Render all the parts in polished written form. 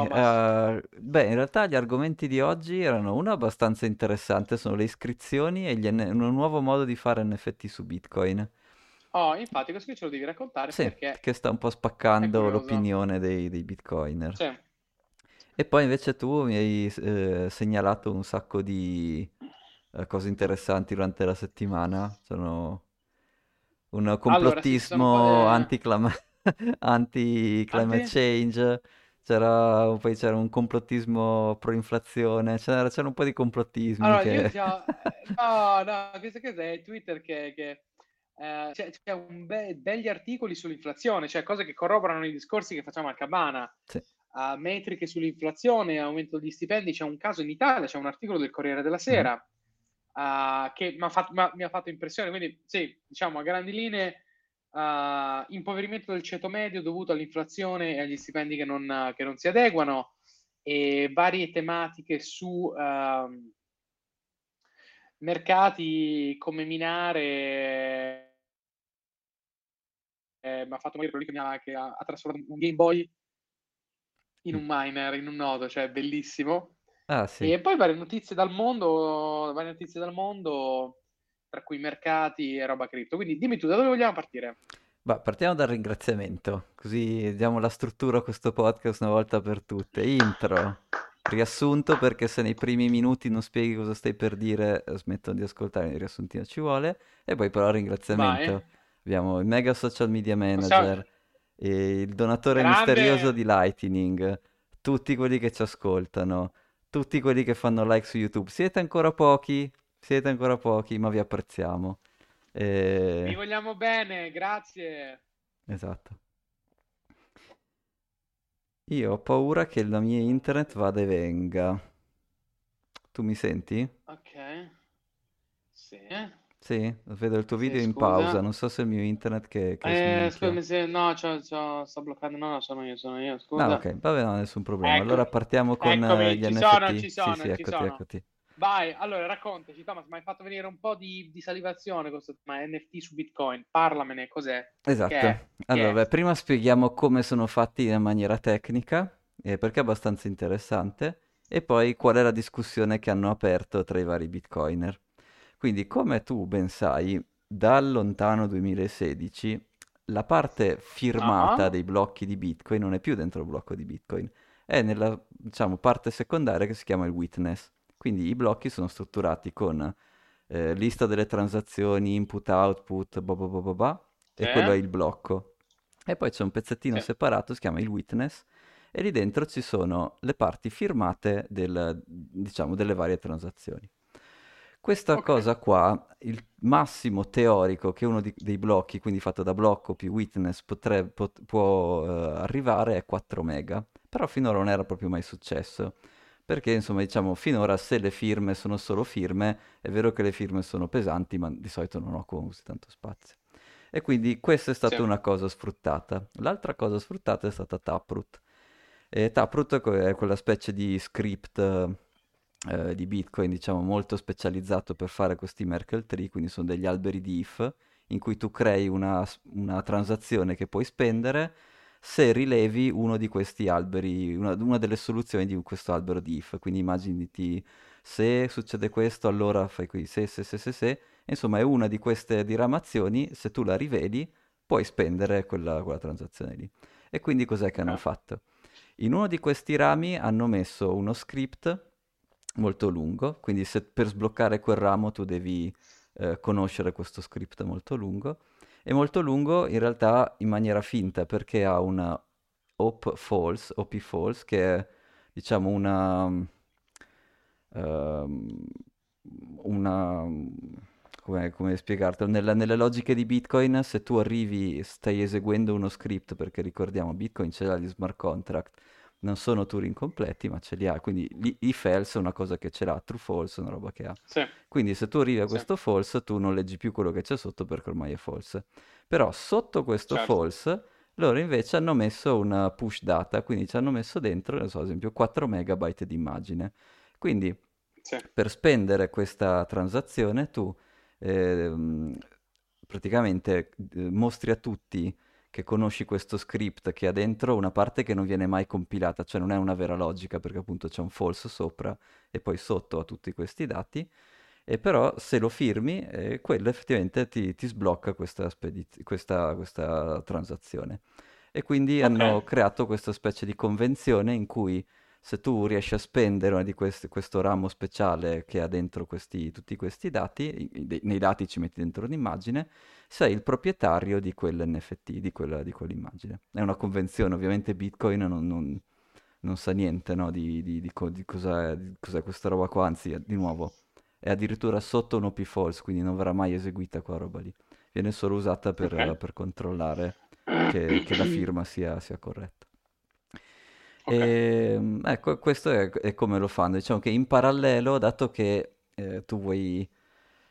Beh, in realtà gli argomenti di oggi erano uno abbastanza interessante, sono le iscrizioni e un nuovo modo di fare NFT su Bitcoin. Oh, infatti questo qui ce lo devi raccontare, sì, perché sta un po' spaccando l'opinione dei Bitcoiner. Sì. E poi invece tu mi hai segnalato un sacco di cose interessanti durante la settimana, sono un complottismo anti-climate change, c'era un complottismo pro-inflazione, c'era un po' di complottismi. Allora, questo è Twitter che c'è un belli articoli sull'inflazione, cioè cose che corroborano i discorsi che facciamo al Cabana, sì. Metriche sull'inflazione, aumento degli stipendi. C'è un caso in Italia, c'è un articolo del Corriere della Sera che mi ha fatto impressione, quindi sì, diciamo a grandi linee impoverimento del ceto medio dovuto all'inflazione e agli stipendi che non si adeguano, e varie tematiche su mercati, come minare. Mi ha fatto morire quello che ha trasformato un Game Boy in un miner, in un nodo, cioè bellissimo. Ah, sì. E poi varie notizie dal mondo, tra cui mercati e roba cripto. Quindi dimmi tu, da dove vogliamo partire? Bah, partiamo dal ringraziamento, così diamo la struttura a questo podcast una volta per tutte. Intro, riassunto, perché se nei primi minuti non spieghi cosa stai per dire smettono di ascoltare, il riassuntino ci vuole. E poi però ringraziamento. Vai. Abbiamo il mega social media manager, e il donatore misterioso di Lightning, tutti quelli che ci ascoltano, tutti quelli che fanno like su YouTube. Siete ancora pochi, ma vi apprezziamo. Vi vogliamo bene, grazie. Esatto. Io ho paura che la mia internet vada e venga. Tu mi senti? Ok. Sì. Sì, vedo il tuo video in pausa, non so se il mio internet che scusami se... No, sto bloccando, no, sono io, scusa. No, ok, vabbè, non nessun problema. Eccomi. Allora partiamo con gli NFT. Eccoti. Vai, allora raccontaci, Thomas, mi hai fatto venire un po' di salivazione questo tema NFT su Bitcoin, parlamene, cos'è? Esatto, allora prima spieghiamo come sono fatti in maniera tecnica, perché è abbastanza interessante, e poi qual è la discussione che hanno aperto tra i vari Bitcoiner. Quindi, come tu ben sai, dal lontano 2016 la parte firmata dei blocchi di Bitcoin non è più dentro il blocco di Bitcoin, è nella, diciamo, parte secondaria che si chiama il witness. Quindi i blocchi sono strutturati con lista delle transazioni, input, output, e quello è il blocco. E poi c'è un pezzettino separato, si chiama il witness, e lì dentro ci sono le parti firmate delle varie transazioni. Questa cosa qua, il massimo teorico che uno dei blocchi, quindi fatto da blocco più witness, può arrivare è 4 mega, però finora non era proprio mai successo, perché insomma diciamo finora se le firme sono solo firme, è vero che le firme sono pesanti, ma di solito non occupano così tanto spazio. E quindi questa è stata una cosa sfruttata. L'altra cosa sfruttata è stata Taproot. E Taproot è quella specie di script di Bitcoin, diciamo, molto specializzato per fare questi Merkle Tree, quindi sono degli alberi di if in cui tu crei una transazione che puoi spendere se rilevi uno di questi alberi, una delle soluzioni di questo albero di if. Quindi immaginati, se succede questo allora fai qui, se, insomma è una di queste diramazioni, se tu la rivedi puoi spendere quella transazione lì. E quindi cos'è che hanno fatto? In uno di questi rami hanno messo uno script molto lungo, quindi se per sbloccare quel ramo tu devi conoscere questo script molto lungo, in realtà in maniera finta, perché ha una OP false, che è diciamo una come spiegartelo, nelle logiche di Bitcoin se tu stai eseguendo uno script, perché ricordiamo Bitcoin ce l'ha gli smart contract, non sono Turing completi, ma ce li ha. Quindi i false è una cosa che ce l'ha, true false è una roba che ha. Sì. Quindi se tu arrivi a questo false, tu non leggi più quello che c'è sotto perché ormai è false. Però sotto questo false, loro invece hanno messo una push data, quindi ci hanno messo dentro, non so, ad esempio 4 megabyte di immagine. Quindi per spendere questa transazione tu praticamente mostri a tutti che conosci questo script che ha dentro una parte che non viene mai compilata, cioè non è una vera logica, perché appunto c'è un false sopra e poi sotto a tutti questi dati, e però se lo firmi quello effettivamente ti sblocca questa transazione. E quindi hanno creato questa specie di convenzione in cui se tu riesci a spendere una di questo ramo speciale che ha dentro tutti questi dati, nei dati ci metti dentro un'immagine, sei il proprietario di quell'NFT, di quell'immagine. È una convenzione, ovviamente Bitcoin non sa niente, no? di cos'è questa roba qua, anzi, di nuovo, è addirittura sotto un OP false, quindi non verrà mai eseguita quella roba lì. Viene solo usata per controllare che la firma sia corretta. Okay. E, ecco, questo è come lo fanno. Diciamo che in parallelo, dato che tu vuoi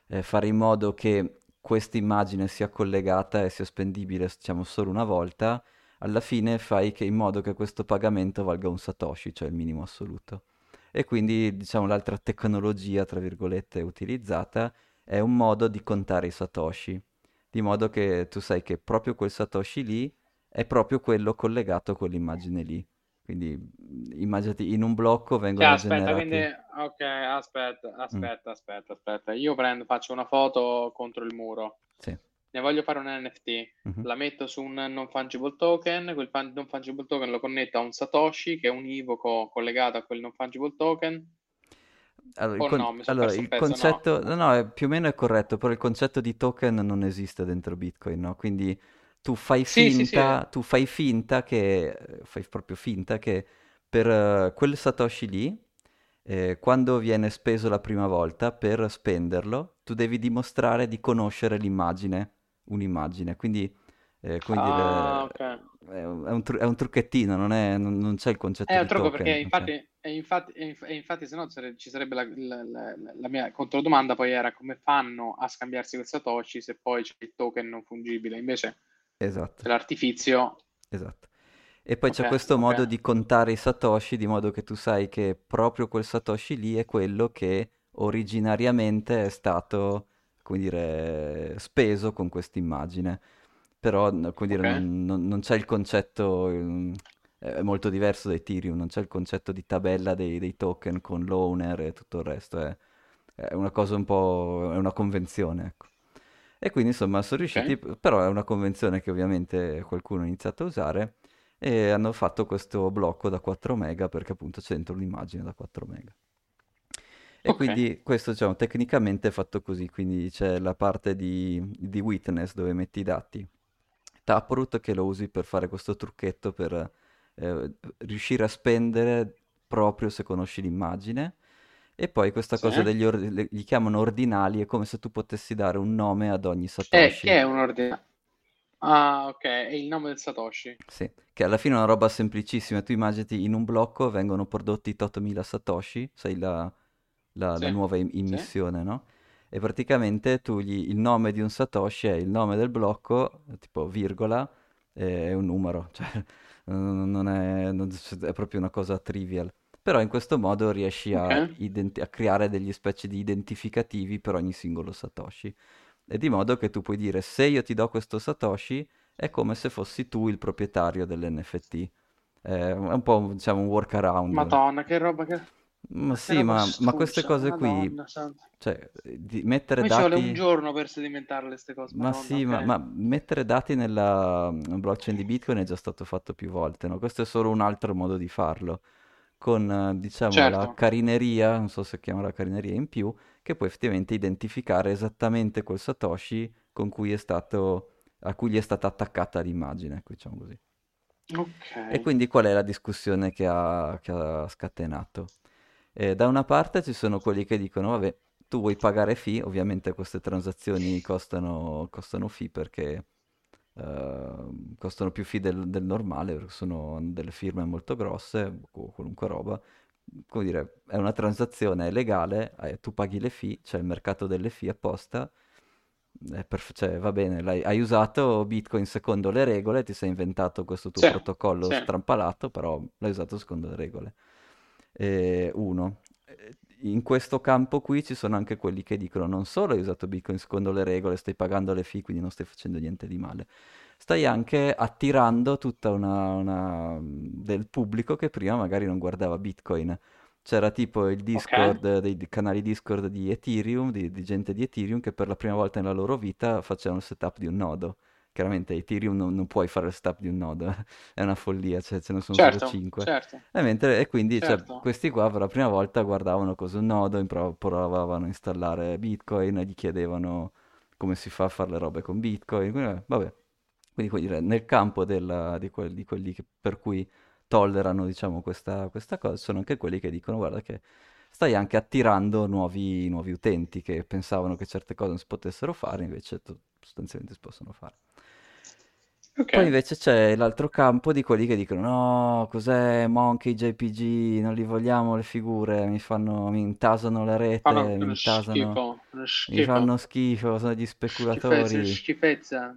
fare in modo che questa immagine sia collegata e sia spendibile, diciamo, solo una volta, alla fine fai in modo che questo pagamento valga un Satoshi, cioè il minimo assoluto. E quindi, diciamo, l'altra tecnologia, tra virgolette, utilizzata è un modo di contare i Satoshi, di modo che tu sai che proprio quel Satoshi lì è proprio quello collegato con l'immagine lì. Quindi immaginati, in un blocco vengono generati... Aspetta. Io faccio una foto contro il muro. Sì. Ne voglio fare un NFT. Mm-hmm. La metto su un non fungible token. Quel non fungible token lo connetto a un Satoshi, che è univoco collegato a quel non fungible token. Più o meno è corretto, però il concetto di token non esiste dentro Bitcoin, no? Quindi... Tu fai proprio finta che per quel Satoshi lì, quando viene speso la prima volta, per spenderlo, tu devi dimostrare di conoscere un'immagine. Quindi, è un trucchettino, non c'è il concetto di token. È un trucco, perché infatti se no ci sarebbe la mia controdomanda, poi era: come fanno a scambiarsi quel Satoshi se poi c'è il token non fungibile? Invece... Esatto. L'artifizio. Esatto. E poi c'è questo modo di contare i Satoshi, di modo che tu sai che proprio quel Satoshi lì è quello che originariamente è stato, come dire, speso con quest'immagine. Però, non c'è il concetto, è molto diverso da Ethereum, non c'è il concetto di tabella dei token con l'owner e tutto il resto. È una cosa è una convenzione, ecco. E quindi, insomma, sono riusciti, però è una convenzione che ovviamente qualcuno ha iniziato a usare, e hanno fatto questo blocco da 4 mega, perché appunto c'è dentro un'immagine da 4 mega. E quindi questo, diciamo, tecnicamente è fatto così, quindi c'è la parte di witness dove metti i dati, Taproot che lo usi per fare questo trucchetto per riuscire a spendere proprio se conosci l'immagine. E poi questa cosa degli li chiamano ordinali, è come se tu potessi dare un nome ad ogni Satoshi. Che è un ordinale? Ah, ok, è il nome del Satoshi. Sì, che alla fine è una roba semplicissima. Tu immaginati, in un blocco vengono prodotti 8.000 Satoshi, sai la nuova immissione, no? E praticamente il nome di un Satoshi è il nome del blocco, tipo virgola, è un numero. Cioè, non è proprio una cosa trivial. Però in questo modo riesci a creare degli specie di identificativi per ogni singolo Satoshi. E di modo che tu puoi dire: se io ti do questo Satoshi, è come se fossi tu il proprietario dell'NFT. È un po', diciamo, un workaround. Madonna, che roba che... Ma sì, ma queste cose Madonna, qui... Cioè, di mettere dati... Ci vuole un giorno per sedimentarle queste cose. Ma Madonna, sì, okay. ma mettere dati nella blockchain di Bitcoin è già stato fatto più volte, no? Questo è solo un altro modo di farlo, con, diciamo, la carineria, non so se chiama la carineria in più, che puoi effettivamente identificare esattamente quel Satoshi a cui gli è stata attaccata l'immagine, diciamo così. Okay. E quindi qual è la discussione che ha scatenato? Da una parte ci sono quelli che dicono: vabbè, tu vuoi pagare fee, ovviamente queste transazioni costano fee, perché costano più fee del normale, perché sono delle firme molto grosse o qualunque roba. Come dire, è una transazione, è legale, tu paghi le fee, c'è il mercato delle fee apposta, cioè, va bene, hai usato Bitcoin secondo le regole, ti sei inventato questo tuo protocollo strampalato, però l'hai usato secondo le regole. In questo campo qui ci sono anche quelli che dicono: non solo hai usato Bitcoin secondo le regole, stai pagando le fee, quindi non stai facendo niente di male, stai anche attirando tutta una del pubblico che prima magari non guardava Bitcoin. C'era tipo il Discord, dei canali Discord di Ethereum, di gente di Ethereum che per la prima volta nella loro vita facevano il setup di un nodo. Chiaramente Ethereum non puoi fare il setup di un nodo, è una follia, cioè ce ne sono solo 5. Certo. E quindi cioè, questi qua per la prima volta guardavano cosa un nodo, provavano a installare Bitcoin, gli chiedevano come si fa a fare le robe con Bitcoin, quindi nel campo di quelli che, per cui tollerano, diciamo, questa cosa, sono anche quelli che dicono guarda che stai anche attirando nuovi utenti che pensavano che certe cose non si potessero fare, invece sostanzialmente si possono fare. Okay. Poi invece c'è l'altro campo di quelli che dicono no, cos'è Monkey JPG, non li vogliamo le figure, mi intasano la rete, mi fanno schifo, sono gli speculatori. Schifezza.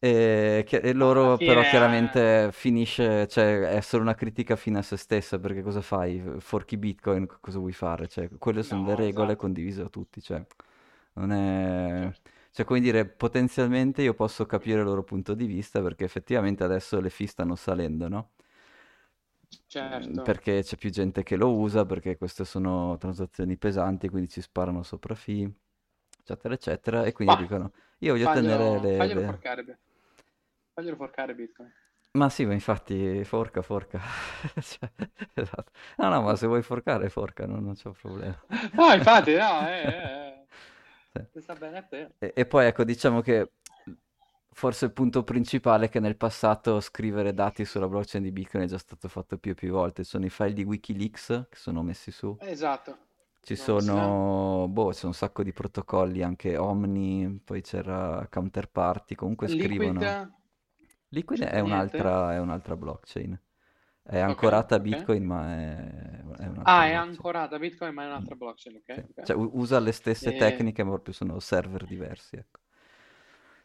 E loro però chiaramente finisce, cioè è solo una critica fine a se stessa, perché cosa fai? Forchi Bitcoin, cosa vuoi fare? Cioè, quelle sono le regole condivise da tutti, cioè non è... Certo. Cioè, come dire, potenzialmente io posso capire il loro punto di vista, perché effettivamente adesso le fee stanno salendo, no? Certo. Perché c'è più gente che lo usa, perché queste sono transazioni pesanti, quindi ci sparano sopra fee, eccetera, eccetera, e quindi dicono io voglio tenere le... Faglielo forcare Bitcoin. Ma sì, ma infatti forca. Cioè, esatto. No, ma se vuoi forcare, forca, non c'è problema. No, infatti, Sta bene a te. E poi ecco, diciamo che forse il punto principale è che nel passato scrivere dati sulla blockchain di Bitcoin è già stato fatto più e più volte. Sono i file di WikiLeaks che sono messi su. Esatto. Ci sono un sacco di protocolli, anche Omni, poi c'era Counterparty, comunque scrivono... Liquid è un'altra blockchain. È ancorata a Bitcoin, ma è un'altra blockchain. È ancorata a Bitcoin, ma è un'altra blockchain, ok? Cioè, usa le stesse tecniche, ma proprio sono server diversi, ecco.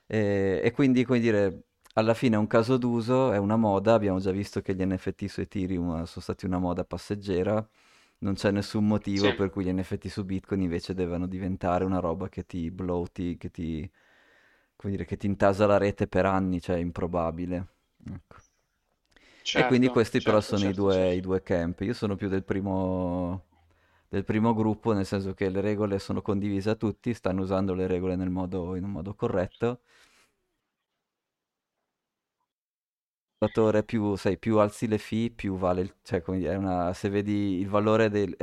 E quindi, come dire, alla fine è un caso d'uso, è una moda. Abbiamo già visto che gli NFT su Ethereum sono stati una moda passeggera. Non c'è nessun motivo per cui gli NFT su Bitcoin invece devono diventare una roba che ti bloati, che ti intasa la rete per anni, cioè è improbabile. Ecco. Certo, e quindi questi però sono i due camp. Io sono più del primo gruppo, nel senso che le regole sono condivise a tutti, stanno usando le regole in un modo corretto. Più alzi le fee, più vale se vedi il valore di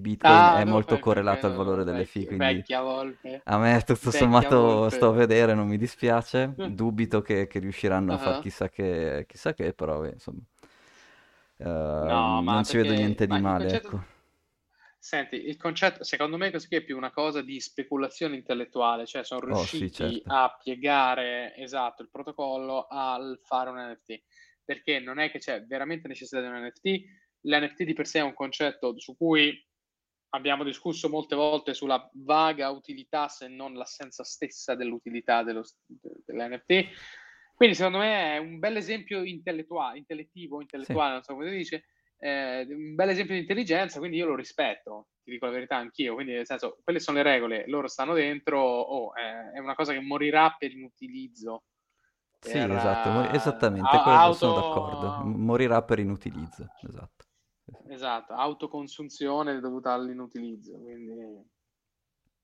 Bitcoin è molto correlato al valore delle fee, quindi a me tutto sommato sto a vedere, non mi dispiace. Dubito che riusciranno a fare chissà che, però insomma non ci vedo niente di male, il concetto... ecco. Senti, il concetto secondo me così è più una cosa di speculazione intellettuale, cioè sono riusciti a piegare il protocollo al fare un NFT, perché non è che c'è veramente necessità di un NFT. L'NFT di per sé è un concetto su cui abbiamo discusso molte volte, sulla vaga utilità, se non l'assenza stessa dell'utilità dell'NFT. Quindi secondo me è un bel esempio intellettivo, non so come si dice. Un bel esempio di intelligenza, quindi io lo rispetto, ti dico la verità anch'io, quindi nel senso, quelle sono le regole, loro stanno dentro, è una cosa che morirà per inutilizzo. Sono d'accordo, morirà per inutilizzo, esatto, autoconsunzione dovuta all'inutilizzo, quindi...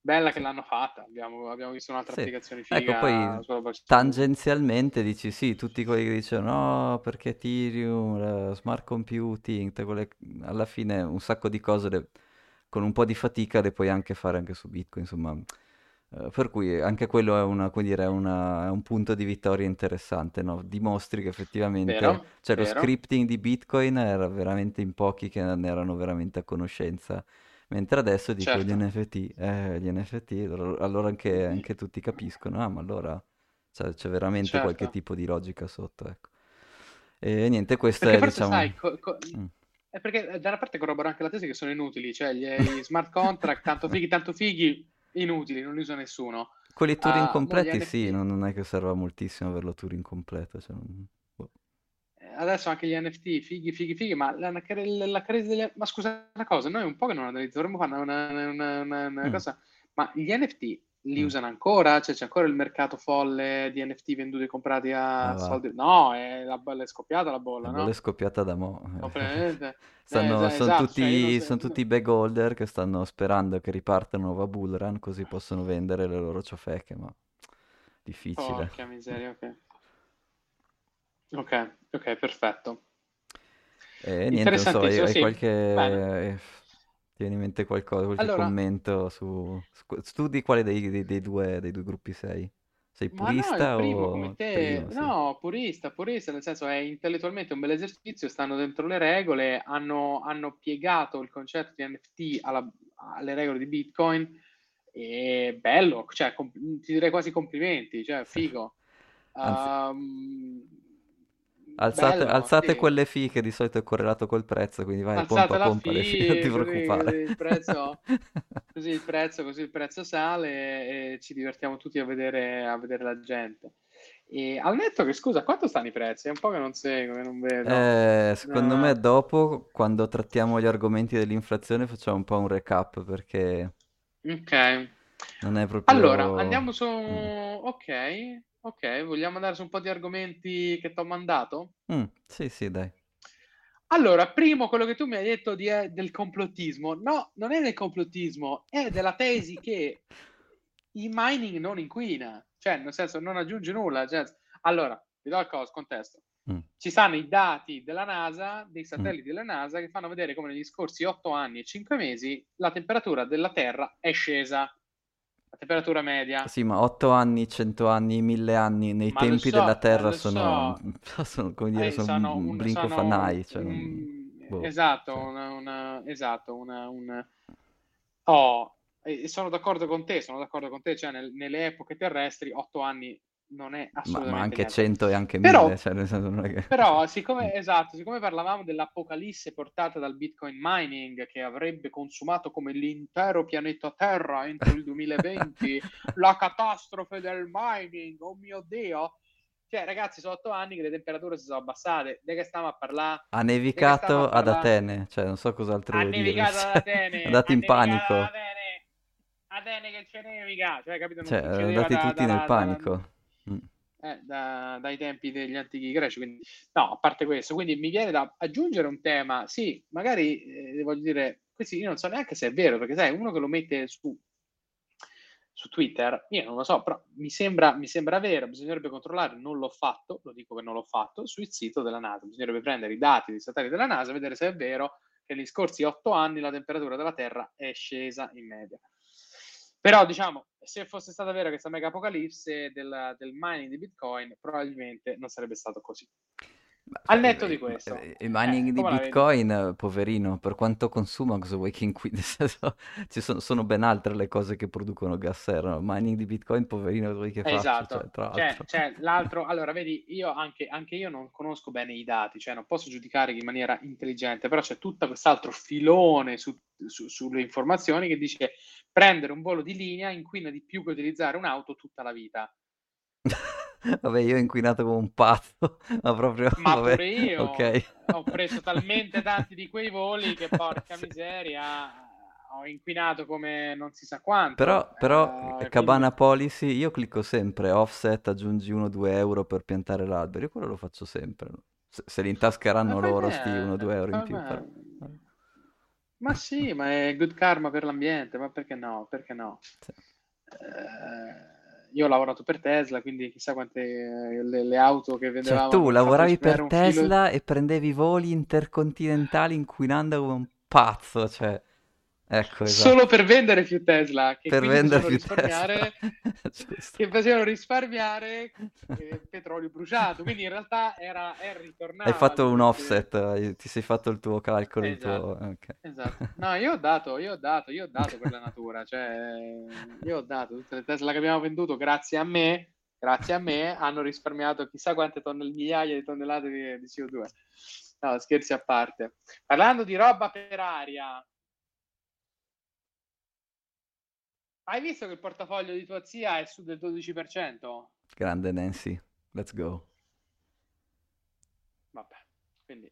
Bella che l'hanno fatta, abbiamo visto un'altra applicazione figa. Ecco, poi tangenzialmente dici sì, tutti quelli che dicono no, perché Ethereum, smart computing, alla fine un sacco di cose con un po' di fatica le puoi anche fare anche su Bitcoin, insomma. Per cui anche quello è un punto di vittoria interessante, no? Dimostri che effettivamente lo scripting di Bitcoin era veramente in pochi che ne erano veramente a conoscenza. Mentre adesso dico gli NFT, allora anche tutti capiscono, ma allora c'è veramente qualche tipo di logica sotto, ecco. E niente, questo perché è, diciamo... È perché da una parte corrobora anche la tesi che sono inutili, cioè gli smart contract, tanto fighi, inutili, non li usa nessuno. Quelli Turing completi sì, non è che serva moltissimo averlo Turing completo, cioè... Adesso anche gli NFT, fighi, ma la crisi degli... Ma scusa una cosa, noi un po' che non analizziamo, dovremmo fare una cosa... Ma gli NFT li usano ancora, cioè c'è ancora il mercato folle di NFT venduti e comprati a soldi. No, è scoppiata la bolla, no? La bolla è scoppiata da mo'. Sono tutti bag holder che stanno sperando che riparta una nuova bull run, così possono vendere le loro ciofeche, ma difficile. Porca miseria, ok, perfetto. Niente, non so, hai qualche... Bene. Tieni in mente qualche commento su di quale dei due gruppi sei? Sei purista come te? Primo, sì. No, purista, nel senso è intellettualmente un bel esercizio, stanno dentro le regole, hanno piegato il concetto di NFT alle regole di Bitcoin, e bello, cioè ti direi quasi complimenti, cioè figo. Alzate sì. Quelle fee che di solito è correlato col prezzo, quindi vai, alzate pompa le fee, non ti preoccupare. Così il prezzo sale e ci divertiamo tutti a vedere la gente. E al netto che, scusa, quanto stanno i prezzi? È un po' che non seguo, che non vedo. Secondo me dopo, quando trattiamo gli argomenti dell'inflazione, facciamo un po' un recap, perché... Ok. Non è proprio... Allora, andiamo su... Ok, vogliamo andare su un po' di argomenti che ti ho mandato? Sì, dai. Allora, primo, quello che tu mi hai detto del complottismo. No, non è del complottismo, è della tesi che il mining non inquina. Cioè, nel senso, non aggiunge nulla. Cioè, allora, vi do il contesto. Ci stanno i dati della NASA, dei satelliti della NASA, che fanno vedere come negli scorsi 8 anni e 5 mesi la temperatura della Terra è scesa. Temperatura media. Sì, ma 8 anni, 100 anni, 1000 anni nei tempi della Terra sono come dire, sono un brincofanai. Sono d'accordo con te, cioè nelle epoche terrestri 8 anni non è assolutamente... Ma anche 100 e anche 1000, cioè nel senso non è che... Però, siccome parlavamo dell'apocalisse portata dal Bitcoin mining, che avrebbe consumato come l'intero pianeta Terra entro il 2020, la catastrofe del mining, oh mio Dio! Cioè, ragazzi, sono 8 anni che le temperature si sono abbassate, di che stiamo a parlare? Ha nevicato ad Atene, cioè non so cos'altro dire. Ha nevicato ad Atene! Andati in panico! Atene che c'è nevica! Cioè, capito? Non andati tutti nel panico. Dai tempi degli antichi greci, quindi no, a parte questo, quindi mi viene da aggiungere un tema, sì, magari voglio dire, questi io non so neanche se è vero, perché sai, uno che lo mette su Twitter, io non lo so, però mi sembra vero, bisognerebbe controllare, non l'ho fatto, lo dico che non l'ho fatto, sul sito della NASA, bisognerebbe prendere i dati dei satelliti della NASA, vedere se è vero che negli scorsi 8 anni la temperatura della Terra è scesa in media. Però diciamo, se fosse stata vera questa mega apocalisse del mining di Bitcoin, probabilmente non sarebbe stato così. Beh, al netto di questo. Il mining di Bitcoin, poverino, per quanto consuma, cosa vuoi che inquini? Ci sono ben altre le cose che producono gas serra. Il mining di Bitcoin, poverino, cosa vuoi che faccia? Esatto. Cioè, l'altro, allora vedi, io anche io non conosco bene i dati, cioè non posso giudicare in maniera intelligente, però c'è tutto quest'altro filone sulle informazioni che dice... Prendere un volo di linea inquina di più che utilizzare un'auto tutta la vita. Vabbè, io ho inquinato come un pazzo, pure io ho preso talmente tanti di quei voli che porca miseria, ho inquinato come non si sa quanto. Però Cabana Policy, io clicco sempre offset, aggiungi 1-2 euro per piantare l'albero, io quello lo faccio sempre. Se li intascheranno loro sti 1-2 euro in più. Però. Ma sì, ma è good karma per l'ambiente, ma perché no? Perché no? Sì. Io ho lavorato per Tesla, quindi chissà quante le auto che vendevamo... Cioè tu lavoravi per Tesla e prendevi voli intercontinentali inquinando come un pazzo, cioè... Ecco, esatto. Solo per vendere più Tesla, che facevano risparmiare petrolio bruciato, quindi in realtà era ritornato. Hai fatto un offset, ti sei fatto il tuo calcolo. Esatto. Esatto. No, io ho dato per la natura, cioè io ho dato tutte le Tesla che abbiamo venduto grazie a me hanno risparmiato chissà quante migliaia di tonnellate di CO2. No, scherzi a parte. Parlando di roba per aria, hai visto che il portafoglio di tua zia è su del 12%? Grande Nancy, let's go. Vabbè, quindi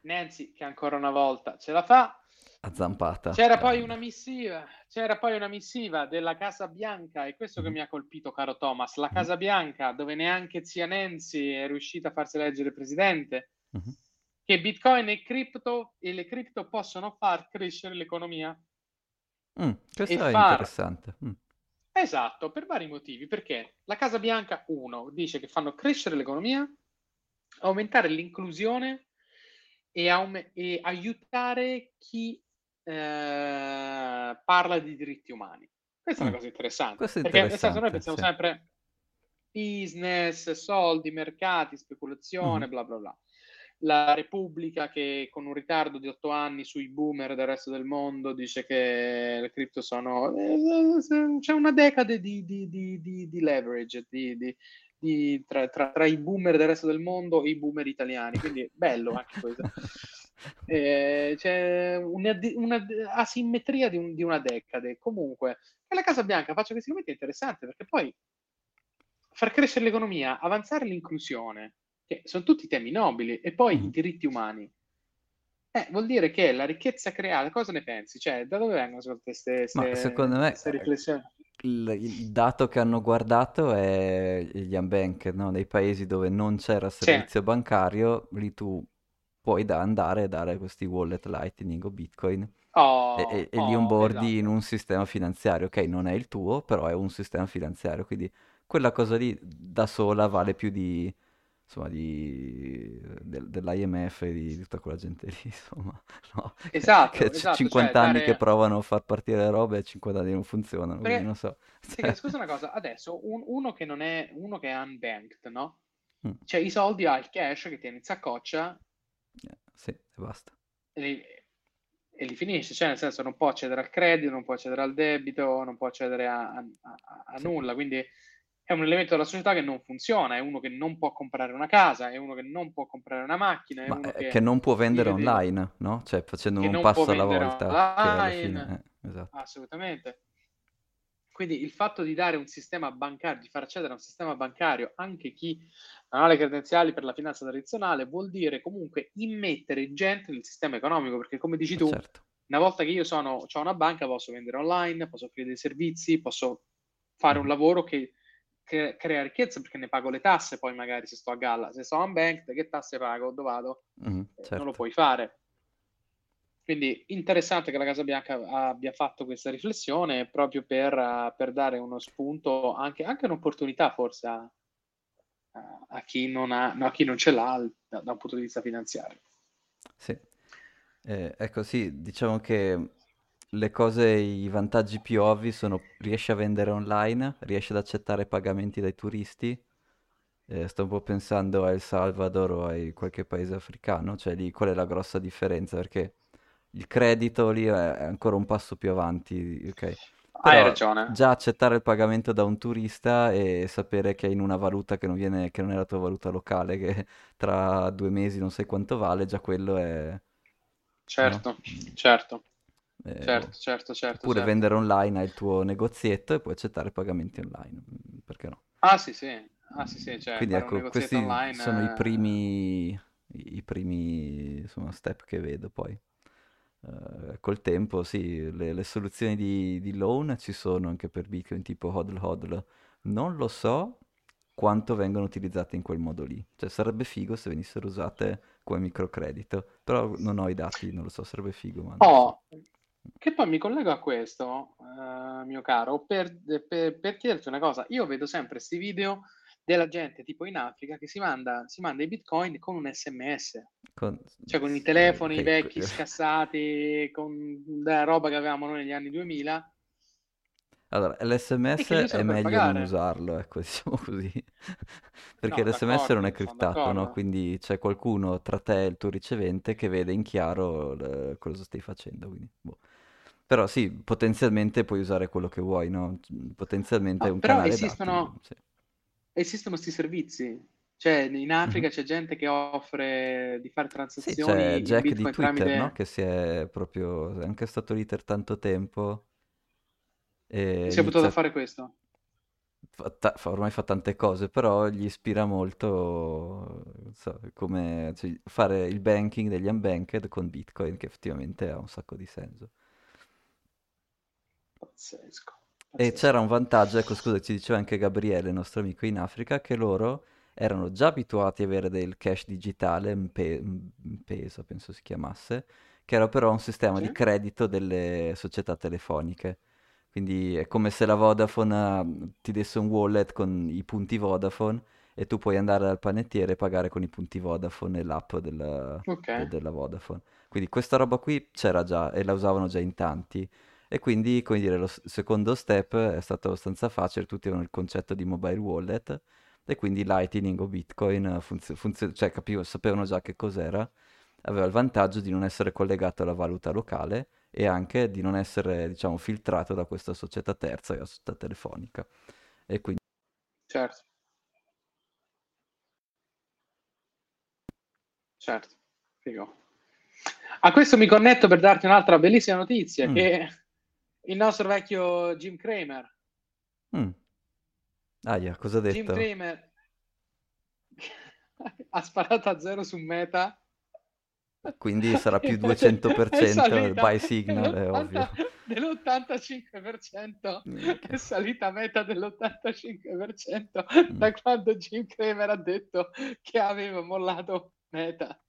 Nancy che ancora una volta ce la fa. a zampata. C'era poi una missiva della Casa Bianca, e questo che mi ha colpito, caro Thomas, la Casa Bianca, dove neanche zia Nancy è riuscita a farsi eleggere presidente, che Bitcoin e le cripto possono far crescere l'economia. Questo è interessante. Esatto, per vari motivi, perché la Casa Bianca, uno, dice che fanno crescere l'economia, aumentare l'inclusione e aiutare chi parla di diritti umani. Questa è una cosa interessante, perché nel senso noi pensiamo sempre business, soldi, mercati, speculazione, bla bla bla. La Repubblica, che con un ritardo di 8 anni sui boomer del resto del mondo, dice che le cripto sono... c'è una decade di leverage tra i boomer del resto del mondo e i boomer italiani, quindi bello anche questo. C'è una asimmetria di una decade. Comunque, la Casa Bianca faccia questi commenti è interessante, perché poi far crescere l'economia, avanzare l'inclusione, che sono tutti temi nobili, e poi i diritti umani, vuol dire che la ricchezza creata, cosa ne pensi? Cioè, da dove vengono secondo me queste riflessioni? Il dato che hanno guardato è gli unbank, no? Nei paesi dove non c'era servizio bancario, lì tu puoi andare a dare questi wallet Lightning o Bitcoin e li onboardi, esatto, in un sistema finanziario. Ok, non è il tuo, però è un sistema finanziario, quindi quella cosa lì da sola vale più di... insomma, dell'IMF e di tutta quella gente lì, insomma, no? Esatto, che esatto, 50 cioè, anni che provano a far partire le robe e 50 anni non funzionano, perché, non so. Perché, scusa una cosa, adesso uno che è unbanked, no? Cioè i soldi, ha il cash che tiene in saccoccia, sì, e basta. E li finisce, cioè nel senso non può accedere al credito, non può accedere al debito, non può accedere a sì, nulla, quindi... È un elemento della società che non funziona, è uno che non può comprare una casa, è uno che non può comprare una macchina, è uno che non può vendere online, no? Cioè facendo un passo alla volta. Online. Alla fine, esatto. Assolutamente. Quindi il fatto di dare un sistema bancario, di far accedere a un sistema bancario anche chi non ha le credenziali per la finanza tradizionale, vuol dire comunque immettere gente nel sistema economico, perché come dici tu, certo, una volta che io ho una banca, posso vendere online, posso offrire dei servizi, posso fare un lavoro che crea ricchezza, perché ne pago le tasse, poi magari se sto a galla, se sono unbanked, che tasse pago, dove vado? Certo. Non lo puoi fare. Quindi interessante che la Casa Bianca abbia fatto questa riflessione proprio per dare uno spunto, anche un'opportunità forse a chi non ha, no, a chi non ce l'ha da un punto di vista finanziario. Sì, ecco, sì, diciamo che le cose, i vantaggi più ovvi sono: riesci a vendere online, riesci ad accettare pagamenti dai turisti. Sto un po' pensando a El Salvador o a qualche paese africano, cioè lì qual è la grossa differenza? Perché il credito lì è ancora un passo più avanti, ok? Però hai ragione. Già accettare il pagamento da un turista e sapere che è in una valuta che non è la tua valuta locale, che tra 2 mesi non sai quanto vale, già quello è... Certo, no? Certo. Certo. Oppure vendere online al tuo negozietto e puoi accettare pagamenti online, perché no? Ah sì, cioè, quindi ecco, questi online sono i primi insomma, step che vedo. Poi col tempo sì, le soluzioni di loan ci sono anche per Bitcoin, tipo hodl. Non lo so quanto vengono utilizzate in quel modo lì, cioè sarebbe figo se venissero usate come microcredito, però non ho i dati, non lo so, sarebbe figo, ma che poi mi collego a questo, mio caro, per chiederti una cosa. Io vedo sempre questi video della gente tipo in Africa che si manda i bitcoin con un SMS, cioè con i telefoni vecchi scassati, con la roba che avevamo noi negli anni 2000. Allora, l'SMS è meglio non usarlo, ecco, diciamo così, perché l'SMS non è criptato, no? Quindi c'è qualcuno tra te e il tuo ricevente che vede in chiaro cosa stai facendo, quindi, boh. Però sì, potenzialmente puoi usare quello che vuoi, no? Potenzialmente è un canale dati. Esistono questi servizi, cioè in Africa c'è gente che offre di fare transazioni. Sì, c'è Jack di Twitter, tramite... no? Che si è proprio, è anche stato lì per tanto tempo... E si è potuto fare questo? ormai fa tante cose, però gli ispira molto, non so, come, cioè, fare il banking degli unbanked con Bitcoin, che effettivamente ha un sacco di senso. Pazzesco. E c'era un vantaggio, ecco, scusa, ci diceva anche Gabriele, il nostro amico in Africa, che loro erano già abituati a avere del cash digitale, peso penso si chiamasse, che era però un sistema di credito delle società telefoniche. Quindi è come se la Vodafone ti desse un wallet con i punti Vodafone e tu puoi andare dal panettiere e pagare con i punti Vodafone e l'app della Vodafone. Quindi questa roba qui c'era già e la usavano già in tanti. E quindi, come dire, lo secondo step è stato abbastanza facile, tutti avevano il concetto di mobile wallet e quindi Lightning o Bitcoin cioè sapevano già che cos'era, aveva il vantaggio di non essere collegato alla valuta locale e anche di non essere, diciamo, filtrato da questa società terza, la società telefonica. E quindi... Certo, figo. A questo mi connetto per darti un'altra bellissima notizia, che... il nostro vecchio Jim Cramer. Cosa ha detto? Jim Cramer ha sparato a zero su Meta. Quindi sarà più 200% il buy signal, è ovvio. Dell'85%, okay. È salita Meta dell'85% da quando Jim Cramer ha detto che aveva mollato Meta.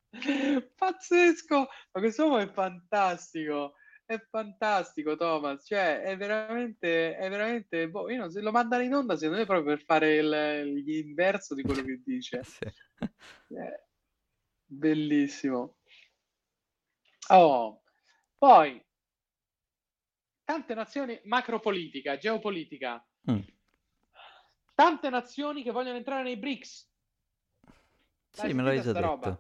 Pazzesco! Ma questo uomo è fantastico. È fantastico, Thomas, cioè è veramente boh, io non, se lo mandano in onda secondo me proprio per fare l'inverso di quello che dice. Sì. Bellissimo. Poi tante nazioni, macropolitica, geopolitica, tante nazioni che vogliono entrare nei BRICS. Sì, me l'hai già detto. Roba.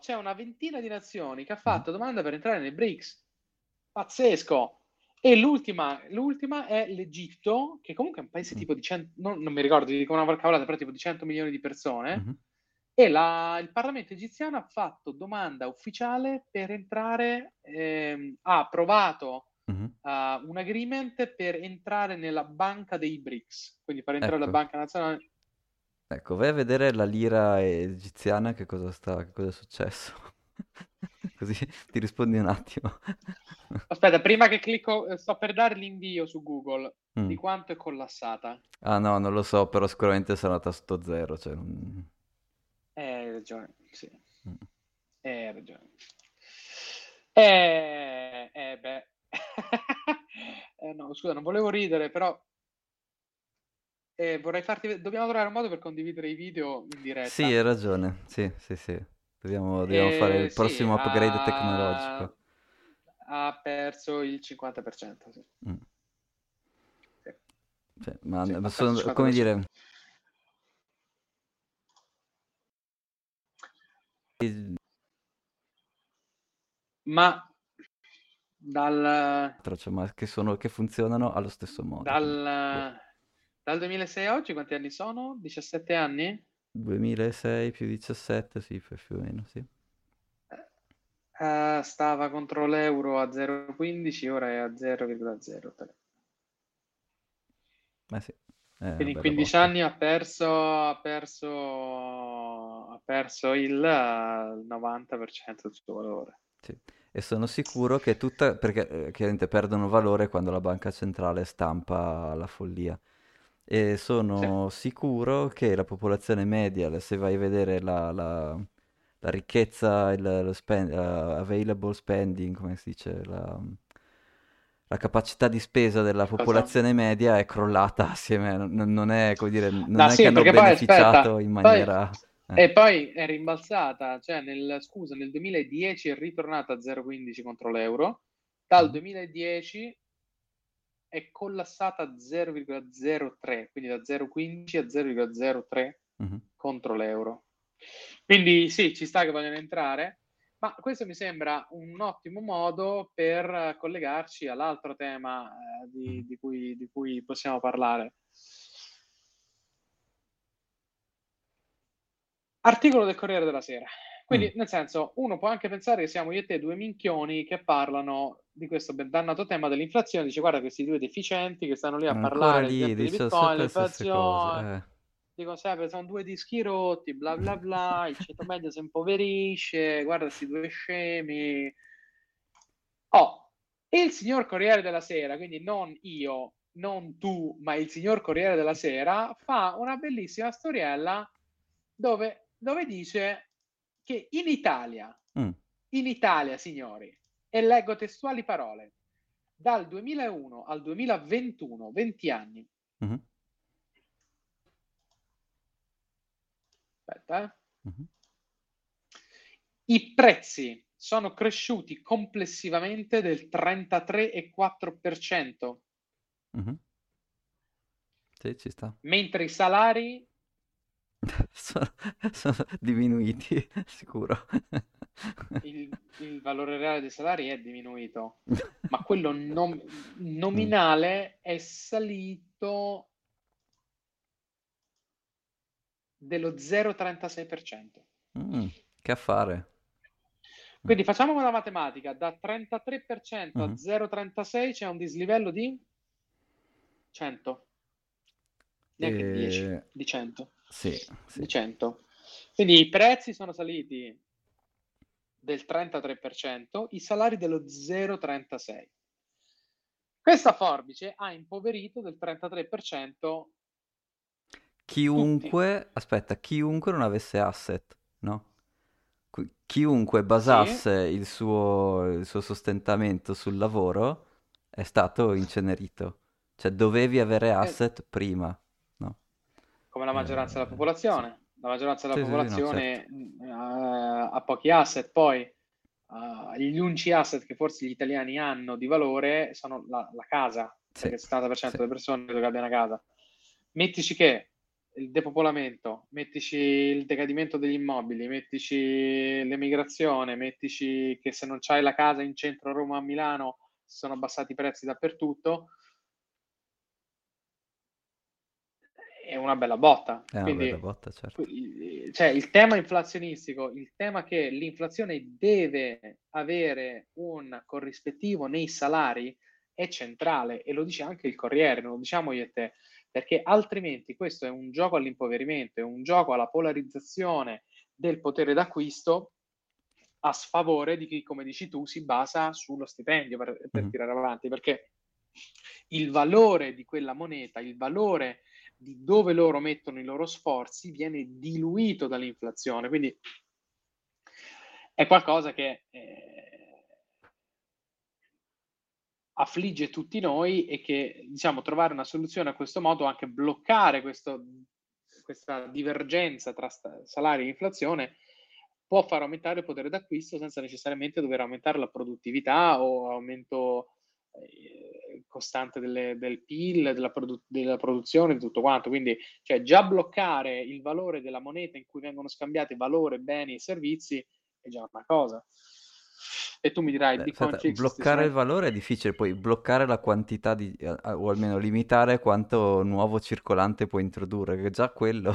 C'è una ventina di nazioni che ha fatto domanda per entrare nei BRICS. Pazzesco! E l'ultima è l'Egitto, che comunque è un paese tipo di 100... Non mi ricordo, dico una cavolata, però tipo di 100 milioni di persone. E il Parlamento egiziano ha fatto domanda ufficiale per entrare... ha approvato un agreement per entrare nella banca dei BRICS. Quindi per entrare alla banca nazionale... Ecco, vai a vedere la lira egiziana che cosa è successo. Così ti rispondi un attimo. Aspetta, prima che clicco, sto per dare l'invio su Google di quanto è collassata. Ah no, non lo so, però sicuramente sarà andata sotto zero. Cioè non... hai ragione, sì. Hai ragione. Beh. No, scusa, non volevo ridere, però... vorrei farti... Dobbiamo trovare un modo per condividere i video in diretta. Sì, hai ragione. Sì. Dobbiamo fare il prossimo upgrade tecnologico. Ha perso il 50%. Sì. Sì, ma sono, 50%. Come dire... Ma... ma che funzionano allo stesso modo. Dal 2006 a oggi quanti anni sono? 17 anni? 2006 più 17, sì, più o meno, sì. Stava contro l'euro a 0,15, ora è a 0,03. Ma sì. Quindi in 15 anni ha perso il 90% del suo valore. Sì. E sono sicuro che perché chiaramente perdono valore quando la banca centrale stampa la follia. E sono sicuro che la popolazione media, se vai a vedere la ricchezza, available spending, come si dice, la capacità di spesa della popolazione media è crollata assieme, non è, come dire, che hanno beneficiato in maniera... E poi è rimbalzata, cioè nel 2010 è ritornata a 0,15 contro l'euro, dal 2010... è collassata a 0,03, quindi da 0,15 a 0,03 contro l'euro. Quindi sì, ci sta che vogliono entrare, ma questo mi sembra un ottimo modo per collegarci all'altro tema di cui possiamo parlare. Articolo del Corriere della Sera. Quindi, nel senso, uno può anche pensare che siamo io e te due minchioni che parlano di questo dannato tema dell'inflazione. Dice, guarda questi due deficienti che stanno lì a parlare di Bitcoin, l'inflazione. Dico sempre, sono due dischi rotti, bla bla bla, il ceto medio si impoverisce, guarda questi due scemi. Oh, il signor Corriere della Sera, quindi non io, non tu, ma il signor Corriere della Sera, fa una bellissima storiella dove dice... che in Italia, signori, e leggo testuali parole, dal 2001 al 2021, 20 anni. Mm-hmm. Aspetta, mm-hmm. I prezzi sono cresciuti complessivamente del 33,4%. Mm-hmm. Sì, ci sta. Mentre i salari... sono diminuiti, sicuro. Il valore reale dei salari è diminuito, ma quello nominale è salito dello 0,36%. Che affare. Quindi facciamo quella matematica, da 33% a 0,36 c'è un dislivello di 100. Neanche 10 di 100. Sì. Di 100. Quindi i prezzi sono saliti del 33%, i salari dello 0,36. Questa forbice ha impoverito del 33% chiunque, tutti. Aspetta, chiunque non avesse asset, no? Chiunque basasse il suo sostentamento sul lavoro è stato incenerito. Cioè dovevi avere asset prima. Come la maggioranza della popolazione. La maggioranza della popolazione ha pochi asset, poi gli unici asset che forse gli italiani hanno di valore sono la casa, perché il 70% delle persone credo che abbia una casa. Mettici che il depopolamento, mettici il decadimento degli immobili, mettici l'emigrazione, mettici che se non c'hai la casa in centro a Roma, a Milano, si sono abbassati i prezzi dappertutto. È una bella botta. Certo. Cioè, il tema inflazionistico, il tema che l'inflazione deve avere un corrispettivo nei salari è centrale, e lo dice anche il Corriere, non lo diciamo io e te, perché altrimenti questo è un gioco all'impoverimento, è un gioco alla polarizzazione del potere d'acquisto a sfavore di chi, come dici tu, si basa sullo stipendio per tirare avanti, perché il valore di quella moneta, il valore di dove loro mettono i loro sforzi viene diluito dall'inflazione, quindi è qualcosa che affligge tutti noi, e che, diciamo, trovare una soluzione a questo modo, anche bloccare questa divergenza tra salari e inflazione, può far aumentare il potere d'acquisto senza necessariamente dover aumentare la produttività o aumento costante del PIL, della produzione, di tutto quanto. Quindi, cioè, già bloccare il valore della moneta in cui vengono scambiati valore, beni e servizi è già una cosa. E tu mi dirai, bloccare il valore è difficile, poi bloccare la quantità di, o almeno limitare quanto nuovo circolante può introdurre, che già quello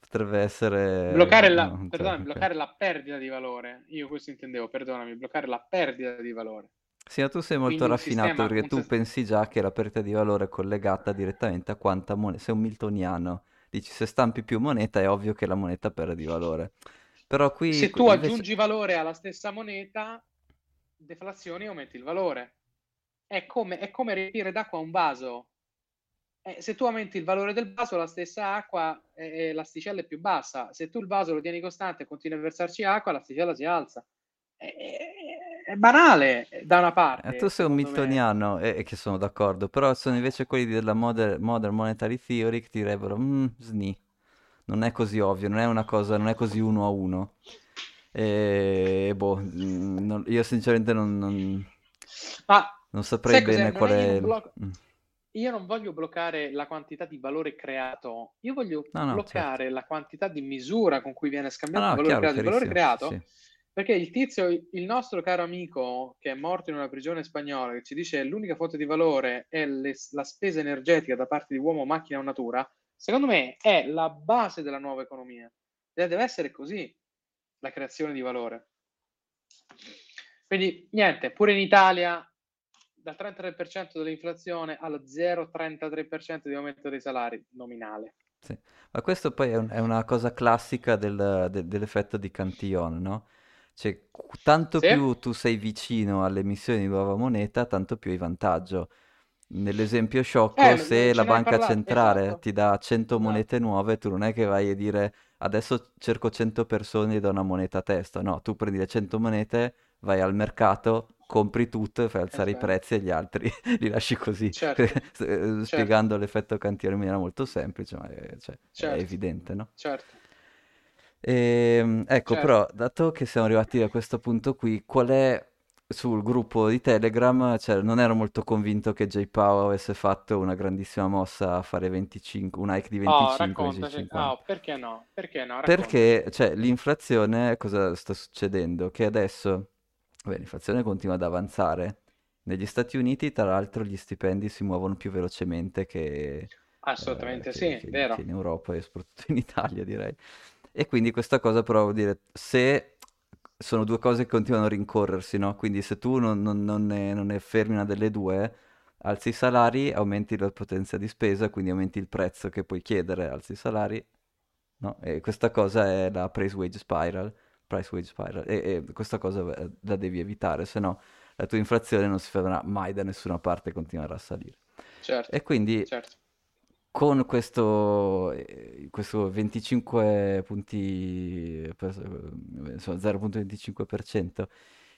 potrebbe essere bloccare la perdita di valore. Io questo intendevo, perdonami, bloccare la perdita di valore. Sì, ma tu sei molto raffinato, perché tu pensi già che la perdita di valore è collegata direttamente a quanta moneta. Sei un miltoniano, dici, se stampi più moneta è ovvio che la moneta perde di valore. Però qui, se tu aggiungi valore alla stessa moneta, deflazioni e aumenti il valore. È come riempire d'acqua un vaso. Se tu aumenti il valore del vaso, la stessa acqua, l'asticella è più bassa. Se tu il vaso lo tieni costante e continui a versarci acqua, l'asticella si alza. È banale da una parte. Tu sei un miltoniano, e che sono d'accordo, però sono invece quelli della modern monetary theory che direbbero non è così ovvio, non è una cosa, non è così uno a uno. Io sinceramente non saprei bene qual è. Io non voglio bloccare la quantità di valore creato, io voglio bloccare la quantità di misura con cui viene scambiato il valore creato. Sì. Perché il tizio, il nostro caro amico che è morto in una prigione spagnola, che ci dice l'unica fonte di valore è la spesa energetica da parte di uomo, macchina o natura, secondo me è la base della nuova economia. Deve essere così. la creazione di valore. Quindi niente, pure in Italia dal 33% dell'inflazione allo 0,33% di aumento dei salari nominale. Sì. Ma questo poi è una cosa classica dell'effetto di Cantillon, no? Cioè, tanto sì, più tu sei vicino all'emissione di nuova moneta, tanto più hai vantaggio. Nell'esempio sciocco, se la banca centrale ti dà 100 monete nuove, tu non è che vai a dire adesso cerco 100 persone e do una moneta a testa, no, tu prendi le 100 monete, vai al mercato, compri tutto e fai alzare i prezzi e gli altri li lasci così, spiegando l'effetto Cantillon in maniera molto semplice, ma è evidente, no? Certo. Ecco, però, dato che siamo arrivati a questo punto qui, qual è... Sul gruppo di Telegram, cioè, non ero molto convinto che Jay Powell avesse fatto una grandissima mossa a fare 25, un hike di 25. Perché no? Perché cioè, l'inflazione, cosa sta succedendo? Che adesso l'inflazione continua ad avanzare. Negli Stati Uniti, tra l'altro, gli stipendi si muovono più velocemente che, che in Europa e soprattutto in Italia, direi. E quindi questa cosa però vuol dire, se... sono due cose che continuano a rincorrersi, no? Quindi se tu non ne fermi una delle due, alzi i salari, aumenti la potenza di spesa, quindi aumenti il prezzo che puoi chiedere, alzi i salari, no? E questa cosa è la price wage spiral, e questa cosa la devi evitare, se no la tua inflazione non si fermerà mai da nessuna parte e continuerà a salire. Certo, e quindi... Certo. Con questo 25 punti, insomma 0,25%,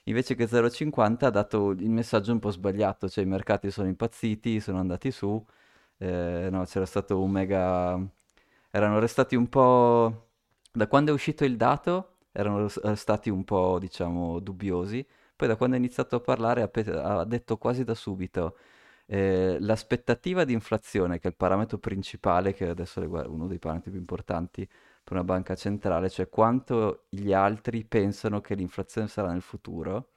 invece che 0,50 ha dato il messaggio un po' sbagliato, cioè i mercati sono impazziti, sono andati su, no, c'era stato un mega... erano restati un po'... da quando è uscito il dato erano stati un po', diciamo, dubbiosi, poi da quando ha iniziato a parlare ha detto quasi da subito... l'aspettativa di inflazione, che è il parametro principale, che adesso è uno dei parametri più importanti per una banca centrale, cioè quanto gli altri pensano che l'inflazione sarà nel futuro,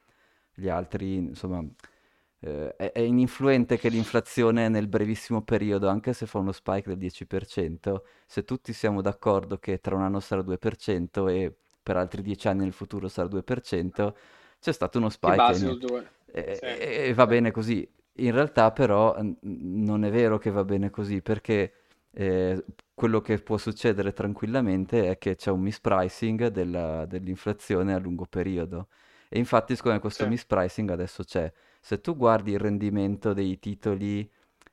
gli altri, insomma, è ininfluente che l'inflazione nel brevissimo periodo, anche se fa uno spike del 10%, se tutti siamo d'accordo che tra un anno sarà 2% e per altri 10 anni nel futuro sarà 2%, c'è stato uno spike e va bene così. In realtà però non è vero che va bene così, perché quello che può succedere tranquillamente è che c'è un mispricing dell'inflazione a lungo periodo. E infatti siccome questo mispricing adesso c'è, se tu guardi il rendimento dei titoli,